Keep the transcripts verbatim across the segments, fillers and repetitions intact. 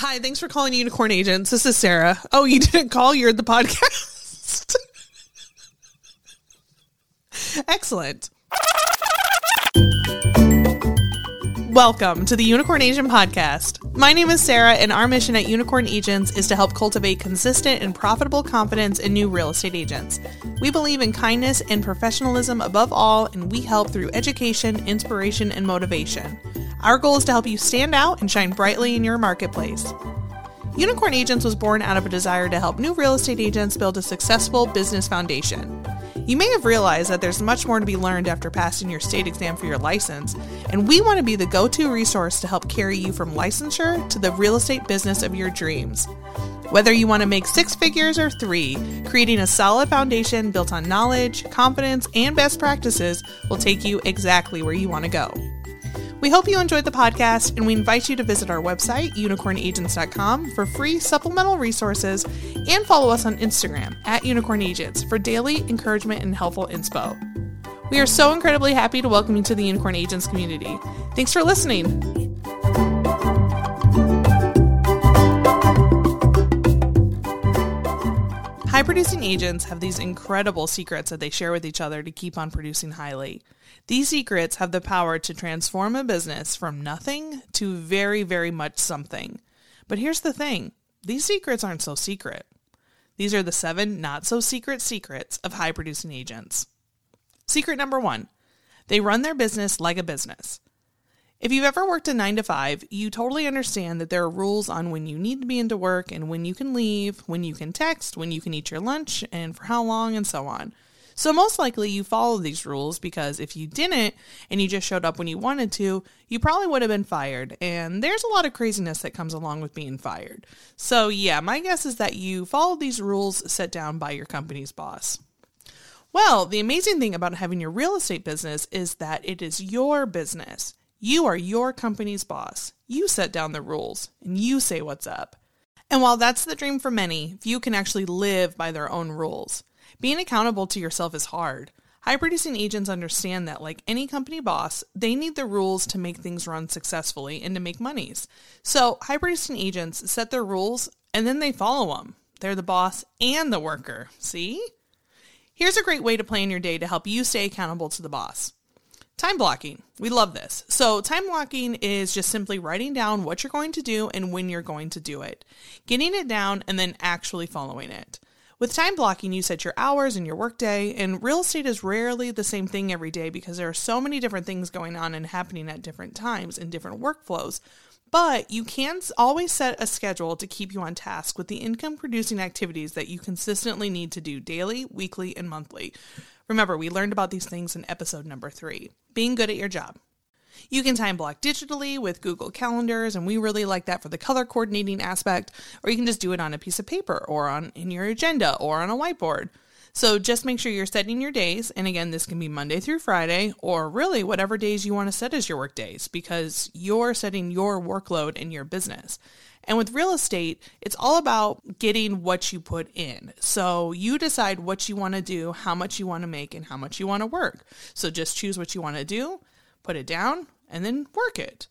Hi, thanks for calling Unicorn Agents. This is Sarah. Oh, you didn't call. You're at the podcast. Excellent. Welcome to the Unicorn Agent Podcast. My name is Sarah, and our mission at Unicorn Agents is to help cultivate consistent and profitable confidence in new real estate agents. We believe in kindness and professionalism above all, and we help through education, inspiration, and motivation. Our goal is to help you stand out and shine brightly in your marketplace. Unicorn Agents was born out of a desire to help new real estate agents build a successful business foundation. You may have realized that there's much more to be learned after passing your state exam for your license, and we want to be the go-to resource to help carry you from licensure to the real estate business of your dreams. Whether you want to make six figures or three, creating a solid foundation built on knowledge, confidence, and best practices will take you exactly where you want to go. We hope you enjoyed the podcast, and we invite you to visit our website, unicorn agents dot com, for free supplemental resources, and follow us on Instagram, at Unicorn Agents, for daily encouragement and helpful inspo. We are so incredibly happy to welcome you to the Unicorn Agents community. Thanks for listening. High-producing agents have these incredible secrets that they share with each other to keep on producing highly. These secrets have the power to transform a business from nothing to very, very much something. But here's the thing. These secrets aren't so secret. These are the seven not-so-secret secrets of high-producing agents. Secret number one. They run their business like a business. If you've ever worked a nine to five, you totally understand that there are rules on when you need to be into work and when you can leave, when you can text, when you can eat your lunch, and for how long, and so on. So most likely you follow these rules, because if you didn't and you just showed up when you wanted to, you probably would have been fired. And there's a lot of craziness that comes along with being fired. So yeah, my guess is that you followed these rules set down by your company's boss. Well, the amazing thing about having your real estate business is that it is your business. You are your company's boss. You set down the rules, and you say what's up. And while that's the dream for many, few can actually live by their own rules. Being accountable to yourself is hard. High-producing agents understand that, like any company boss, they need the rules to make things run successfully and to make monies. So high-producing agents set their rules, and then they follow them. They're the boss and the worker. See? Here's a great way to plan your day to help you stay accountable to the boss. Time blocking. We love this. So time blocking is just simply writing down what you're going to do and when you're going to do it, getting it down, and then actually following it. With time blocking, you set your hours and your workday, and real estate is rarely the same thing every day because there are so many different things going on and happening at different times and different workflows. But you can always set a schedule to keep you on task with the income-producing activities that you consistently need to do daily, weekly, and monthly. Remember, we learned about these things in episode number three, being good at your job. You can time block digitally with Google Calendars, and we really like that for the color coordinating aspect, or you can just do it on a piece of paper or on in your agenda or on a whiteboard. So just make sure you're setting your days, and again, this can be Monday through Friday, or really whatever days you want to set as your work days, because you're setting your workload in your business. And with real estate, it's all about getting what you put in. So you decide what you want to do, how much you want to make, and how much you want to work. So just choose what you want to do, put it down, and then work it.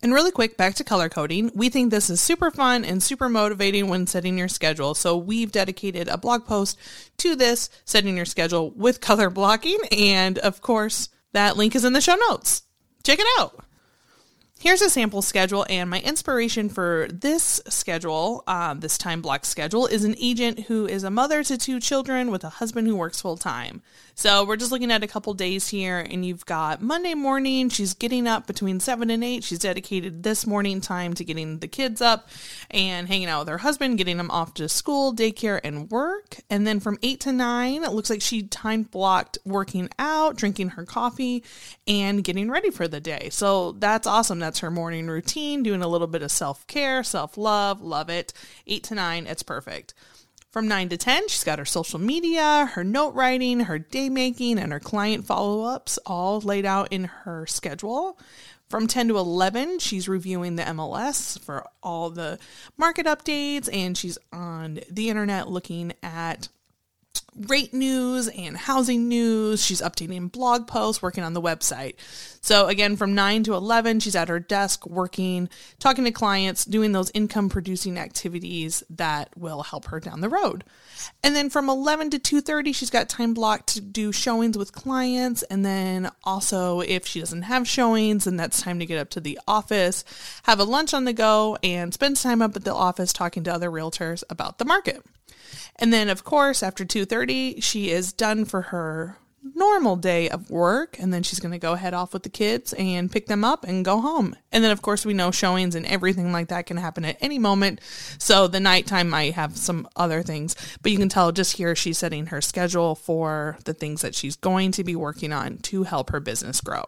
And really quick, back to color coding. We think this is super fun and super motivating when setting your schedule. So we've dedicated a blog post to this, setting your schedule with color blocking. And of course, that link is in the show notes. Check it out. Here's a sample schedule, and my inspiration for this schedule, um, this time block schedule, is an agent who is a mother to two children with a husband who works full time. So we're just looking at a couple days here, and you've got Monday morning, she's getting up between seven and eight. She's dedicated this morning time to getting the kids up and hanging out with her husband, getting them off to school, daycare, and work. And then from eight to nine, it looks like she time blocked working out, drinking her coffee, and getting ready for the day. So that's awesome. That's her morning routine, doing a little bit of self-care, self-love, love it. eight to nine, it's perfect. From nine to ten, she's got her social media, her note writing, her day making, and her client follow-ups all laid out in her schedule. From ten to eleven, she's reviewing the M L S for all the market updates, and she's on the internet looking at rate news and housing news. She's updating blog posts, working on the website. So again, from nine to eleven, she's at her desk working, talking to clients, doing those income producing activities that will help her down the road. And then from eleven to two thirty, she's got time blocked to do showings with clients. And then also if she doesn't have showings, then that's time to get up to the office, have a lunch on the go, and spend time up at the office talking to other realtors about the market. And then, of course, after two thirty, she is done for her normal day of work, and then she's going to go head off with the kids and pick them up and go home. And then, of course, we know showings and everything like that can happen at any moment, so the nighttime might have some other things. But you can tell just here she's setting her schedule for the things that she's going to be working on to help her business grow.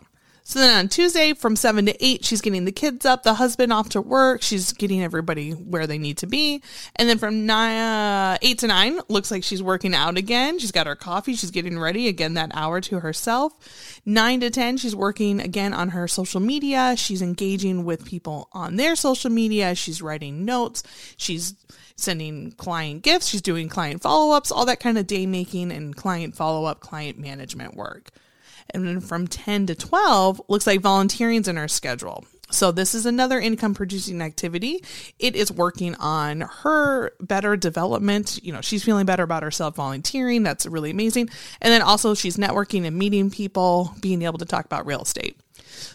So then on Tuesday from seven to eight, she's getting the kids up, the husband off to work. She's getting everybody where they need to be. And then from nine, uh, eight to nine, looks like she's working out again. She's got her coffee. She's getting ready. Again, that hour to herself. nine to ten, she's working again on her social media. She's engaging with people on their social media. She's writing notes. She's sending client gifts. She's doing client follow-ups, all that kind of day making and client follow-up, client management work. And then from ten to twelve, looks like volunteering's in her schedule. So this is another income producing activity. It is working on her better development. You know, she's feeling better about herself volunteering. That's really amazing. And then also she's networking and meeting people, being able to talk about real estate.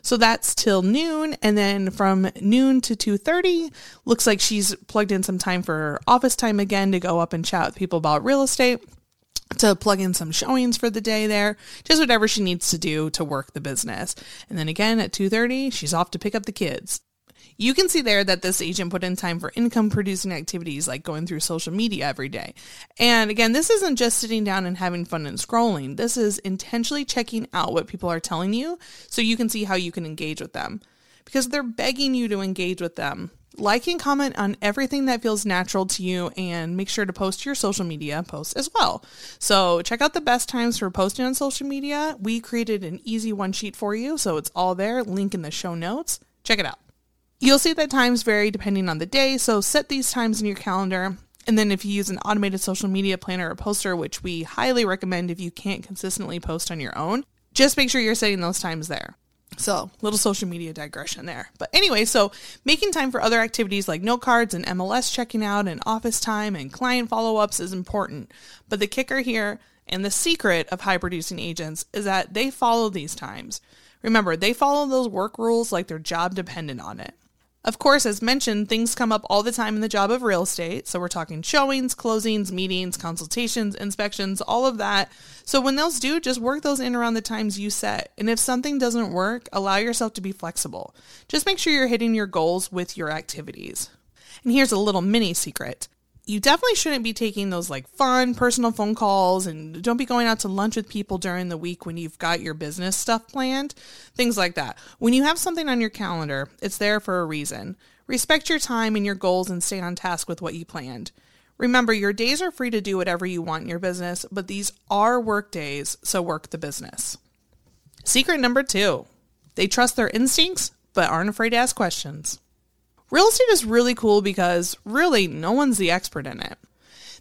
So that's till noon. And then from noon to two thirty, looks like she's plugged in some time for office time again to go up and chat with people about real estate, to plug in some showings for the day there, just whatever she needs to do to work the business. And then again at two thirty, she's off to pick up the kids. You can see there that this agent put in time for income producing activities like going through social media every day. And again, this isn't just sitting down and having fun and scrolling. This is intentionally checking out what people are telling you so you can see how you can engage with them, because they're begging you to engage with them. Like and comment on everything that feels natural to you, and make sure to post your social media posts as well. So check out the best times for posting on social media. We created an easy one sheet for you, so it's all there. Link in the show notes. Check it out. You'll see that times vary depending on the day, so set these times in your calendar. And then if you use an automated social media planner or poster, which we highly recommend if you can't consistently post on your own, just make sure you're setting those times there. So, little social media digression there. But anyway, so making time for other activities like note cards and M L S checking out and office time and client follow-ups is important. But the kicker here and the secret of high-producing agents is that they follow these times. Remember, they follow those work rules like their job depended on it. Of course, as mentioned, things come up all the time in the job of real estate. So we're talking showings, closings, meetings, consultations, inspections, all of that. So when those do, just work those in around the times you set. And if something doesn't work, allow yourself to be flexible. Just make sure you're hitting your goals with your activities. And here's a little mini secret. You definitely shouldn't be taking those like fun personal phone calls, and don't be going out to lunch with people during the week when you've got your business stuff planned, things like that. When you have something on your calendar, it's there for a reason. Respect your time and your goals and stay on task with what you planned. Remember, your days are free to do whatever you want in your business, but these are work days, so work the business. Secret number two, they trust their instincts, but aren't afraid to ask questions. Real estate is really cool because really no one's the expert in it.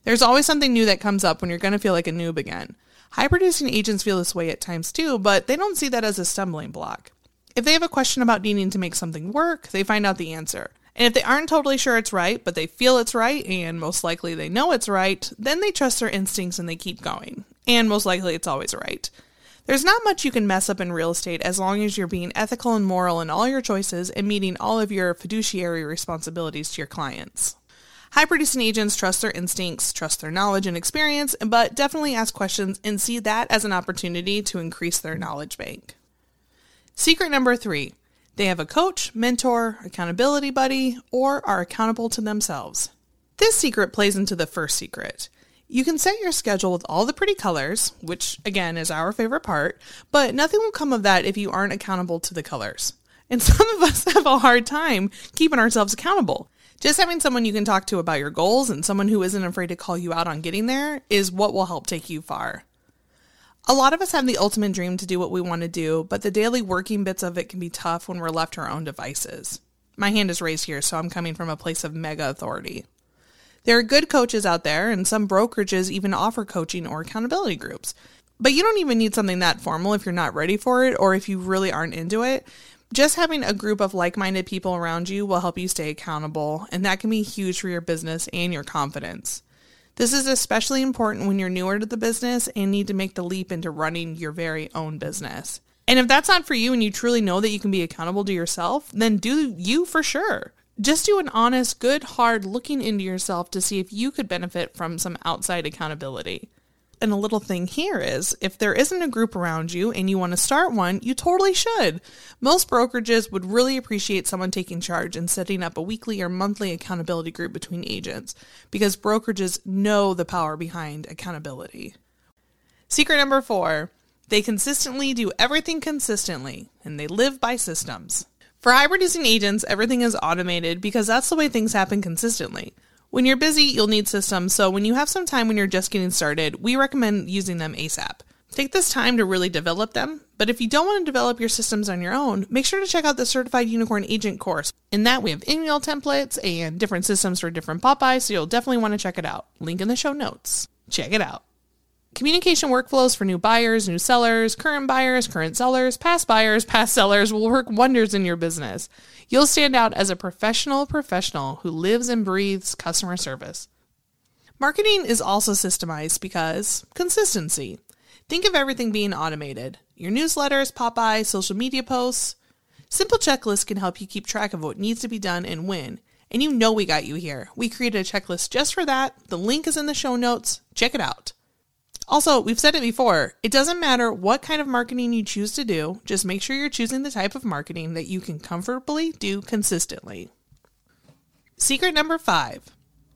There's always something new that comes up when you're going to feel like a noob again. High producing agents feel this way at times too, but they don't see that as a stumbling block. If they have a question about needing to make something work, they find out the answer. And if they aren't totally sure it's right, but they feel it's right, and most likely they know it's right, then they trust their instincts and they keep going. And most likely it's always right. There's not much you can mess up in real estate as long as you're being ethical and moral in all your choices and meeting all of your fiduciary responsibilities to your clients. High-producing agents trust their instincts, trust their knowledge and experience, but definitely ask questions and see that as an opportunity to increase their knowledge bank. Secret number three, they have a coach, mentor, accountability buddy, or are accountable to themselves. This secret plays into the first secret. You can set your schedule with all the pretty colors, which again is our favorite part, but nothing will come of that if you aren't accountable to the colors. And some of us have a hard time keeping ourselves accountable. Just having someone you can talk to about your goals and someone who isn't afraid to call you out on getting there is what will help take you far. A lot of us have the ultimate dream to do what we want to do, but the daily working bits of it can be tough when we're left to our own devices. My hand is raised here, so I'm coming from a place of mega authority. There are good coaches out there, and some brokerages even offer coaching or accountability groups. But you don't even need something that formal if you're not ready for it or if you really aren't into it. Just having a group of like-minded people around you will help you stay accountable, and that can be huge for your business and your confidence. This is especially important when you're newer to the business and need to make the leap into running your very own business. And if that's not for you and you truly know that you can be accountable to yourself, then do you for sure. Just do an honest, good, hard looking into yourself to see if you could benefit from some outside accountability. And a little thing here is, if there isn't a group around you and you want to start one, you totally should. Most brokerages would really appreciate someone taking charge and setting up a weekly or monthly accountability group between agents, because brokerages know the power behind accountability. Secret number four, they consistently do everything consistently, and they live by systems. For high-producing agents, everything is automated because that's the way things happen consistently. When you're busy, you'll need systems, so when you have some time when you're just getting started, we recommend using them ASAP. Take this time to really develop them, but if you don't want to develop your systems on your own, make sure to check out the Certified Unicorn Agent Course. In that, we have email templates and different systems for different Popeyes, so you'll definitely want to check it out. Link in the show notes. Check it out. Communication workflows for new buyers, new sellers, current buyers, current sellers, past buyers, past sellers will work wonders in your business. You'll stand out as a professional professional who lives and breathes customer service. Marketing is also systemized because consistency. Think of everything being automated. Your newsletters, Popeye, social media posts. Simple checklists can help you keep track of what needs to be done and when. And you know we got you here. We created a checklist just for that. The link is in the show notes. Check it out. Also, we've said it before, it doesn't matter what kind of marketing you choose to do, just make sure you're choosing the type of marketing that you can comfortably do consistently. Secret number five,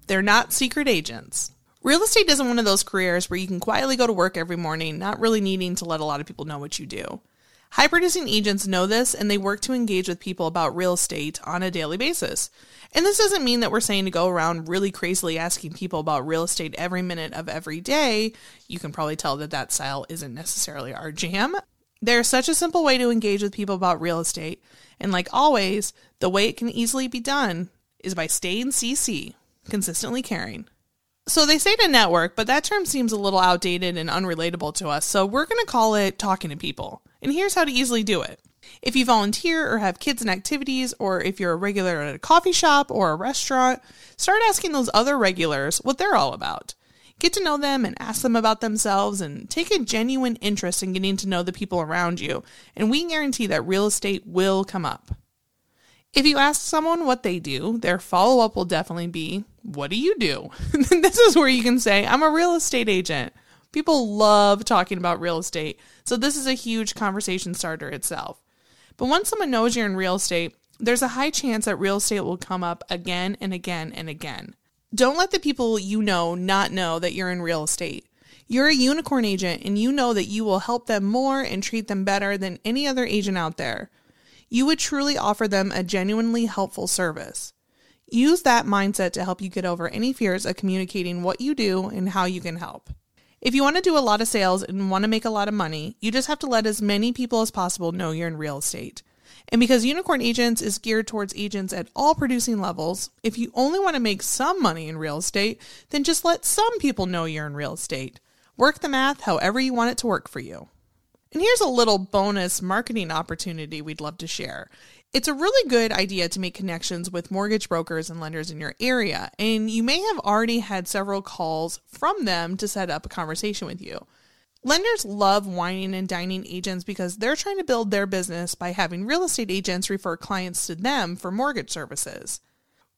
they're not secret agents. Real estate isn't one of those careers where you can quietly go to work every morning, not really needing to let a lot of people know what you do. High-producing agents know this, and they work to engage with people about real estate on a daily basis. And this doesn't mean that we're saying to go around really crazily asking people about real estate every minute of every day. You can probably tell that that style isn't necessarily our jam. There's such a simple way to engage with people about real estate. And like always, the way it can easily be done is by staying C C, consistently caring. So they say to network, but that term seems a little outdated and unrelatable to us, so we're going to call it talking to people. And here's how to easily do it. If you volunteer or have kids in activities, or if you're a regular at a coffee shop or a restaurant, start asking those other regulars what they're all about. Get to know them and ask them about themselves, and take a genuine interest in getting to know the people around you, and we guarantee that real estate will come up. If you ask someone what they do, their follow-up will definitely be, what do you do? This is where you can say, I'm a real estate agent. People love talking about real estate, so this is a huge conversation starter itself. But once someone knows you're in real estate, there's a high chance that real estate will come up again and again and again. Don't let the people you know not know that you're in real estate. You're a unicorn agent, and you know that you will help them more and treat them better than any other agent out there. You would truly offer them a genuinely helpful service. Use that mindset to help you get over any fears of communicating what you do and how you can help. If you want to do a lot of sales and want to make a lot of money, you just have to let as many people as possible know you're in real estate. And because Unicorn Agents is geared towards agents at all producing levels, if you only want to make some money in real estate, then just let some people know you're in real estate. Work the math however you want it to work for you. And here's a little bonus marketing opportunity we'd love to share. It's a really good idea to make connections with mortgage brokers and lenders in your area, and you may have already had several calls from them to set up a conversation with you. Lenders love wining and dining agents because they're trying to build their business by having real estate agents refer clients to them for mortgage services.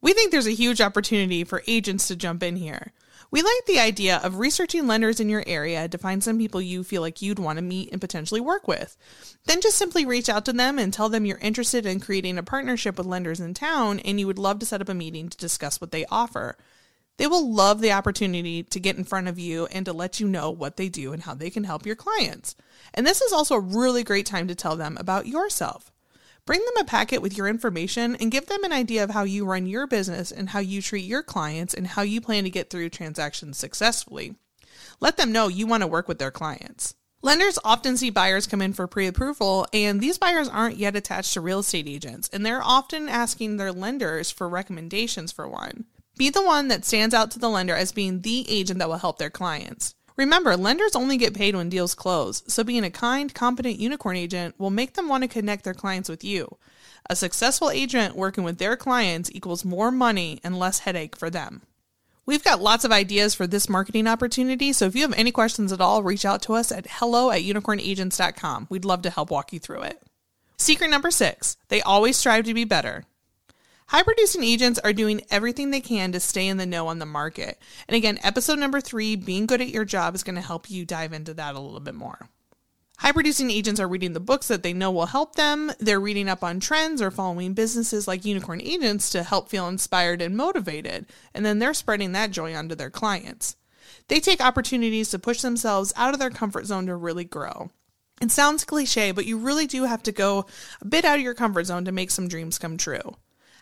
We think there's a huge opportunity for agents to jump in here. We like the idea of researching lenders in your area to find some people you feel like you'd want to meet and potentially work with. Then just simply reach out to them and tell them you're interested in creating a partnership with lenders in town and you would love to set up a meeting to discuss what they offer. They will love the opportunity to get in front of you and to let you know what they do and how they can help your clients. And this is also a really great time to tell them about yourself. Bring them a packet with your information and give them an idea of how you run your business and how you treat your clients and how you plan to get through transactions successfully. Let them know you want to work with their clients. Lenders often see buyers come in for pre-approval, and these buyers aren't yet attached to real estate agents, and they're often asking their lenders for recommendations for one. Be the one that stands out to the lender as being the agent that will help their clients. Remember, lenders only get paid when deals close, so being a kind, competent unicorn agent will make them want to connect their clients with you. A successful agent working with their clients equals more money and less headache for them. We've got lots of ideas for this marketing opportunity, so if you have any questions at all, reach out to us at hello at unicorn agents dot com. We'd love to help walk you through it. Secret number six, they always strive to be better. High-producing agents are doing everything they can to stay in the know on the market. And again, episode number three, being good at your job, is going to help you dive into that a little bit more. High-producing agents are reading the books that they know will help them. They're reading up on trends or following businesses like unicorn agents to help feel inspired and motivated. And then they're spreading that joy onto their clients. They take opportunities to push themselves out of their comfort zone to really grow. It sounds cliche, but you really do have to go a bit out of your comfort zone to make some dreams come true.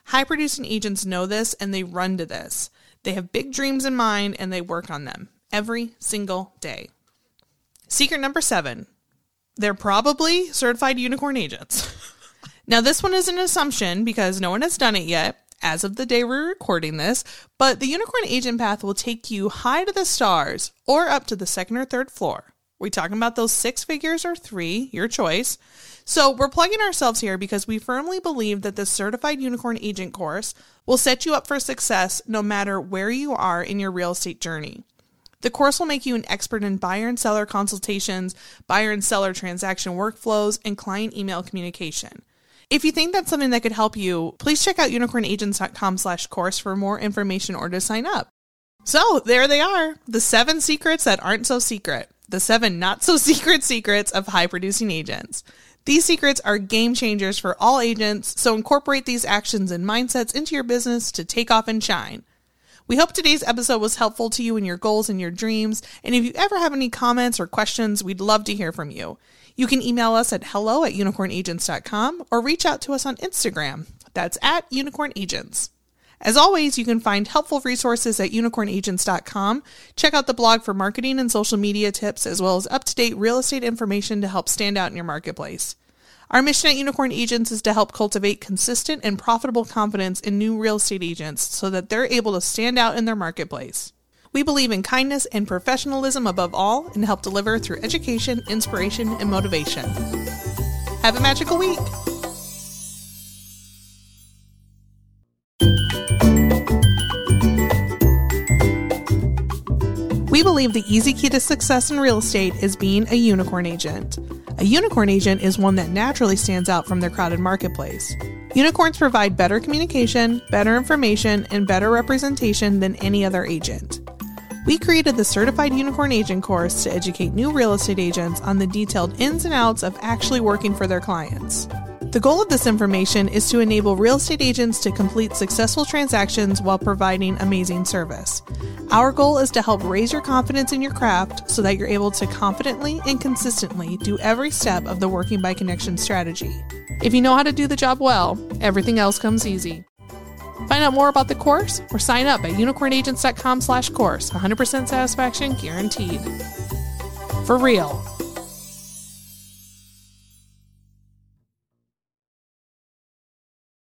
High-producing agents know this, and they run to this. They have big dreams in mind, and they work on them every single day. Secret number seven, they're probably certified unicorn agents. Now, this one is an assumption because no one has done it yet, as of the day we're recording this, but the unicorn agent path will take you high to the stars or up to the second or third floor. We're talking about those six figures or three, your choice. So we're plugging ourselves here because we firmly believe that the Certified Unicorn Agent course will set you up for success no matter where you are in your real estate journey. The course will make you an expert in buyer and seller consultations, buyer and seller transaction workflows, and client email communication. If you think that's something that could help you, please check out unicorn agents dot com slash course for more information or to sign up. So there they are, the seven secrets that aren't so secret. The seven not-so-secret secrets of high-producing agents. These secrets are game changers for all agents, so incorporate these actions and mindsets into your business to take off and shine. We hope today's episode was helpful to you in your goals and your dreams, and if you ever have any comments or questions, we'd love to hear from you. You can email us at hello at unicorn agents dot com or reach out to us on Instagram. That's at Unicorn Agents. As always, you can find helpful resources at unicorn agents dot com. Check out the blog for marketing and social media tips, as well as up-to-date real estate information to help stand out in your marketplace. Our mission at Unicorn Agents is to help cultivate consistent and profitable confidence in new real estate agents so that they're able to stand out in their marketplace. We believe in kindness and professionalism above all and help deliver through education, inspiration, and motivation. Have a magical week! We believe the easy key to success in real estate is being a unicorn agent. A unicorn agent is one that naturally stands out from their crowded marketplace. Unicorns provide better communication, better information, and better representation than any other agent. We created the Certified Unicorn Agent course to educate new real estate agents on the detailed ins and outs of actually working for their clients. The goal of this information is to enable real estate agents to complete successful transactions while providing amazing service. Our goal is to help raise your confidence in your craft so that you're able to confidently and consistently do every step of the Working by Connection strategy. If you know how to do the job well, everything else comes easy. Find out more about the course or sign up at unicorn agents dot com slash course. one hundred percent satisfaction guaranteed. For real.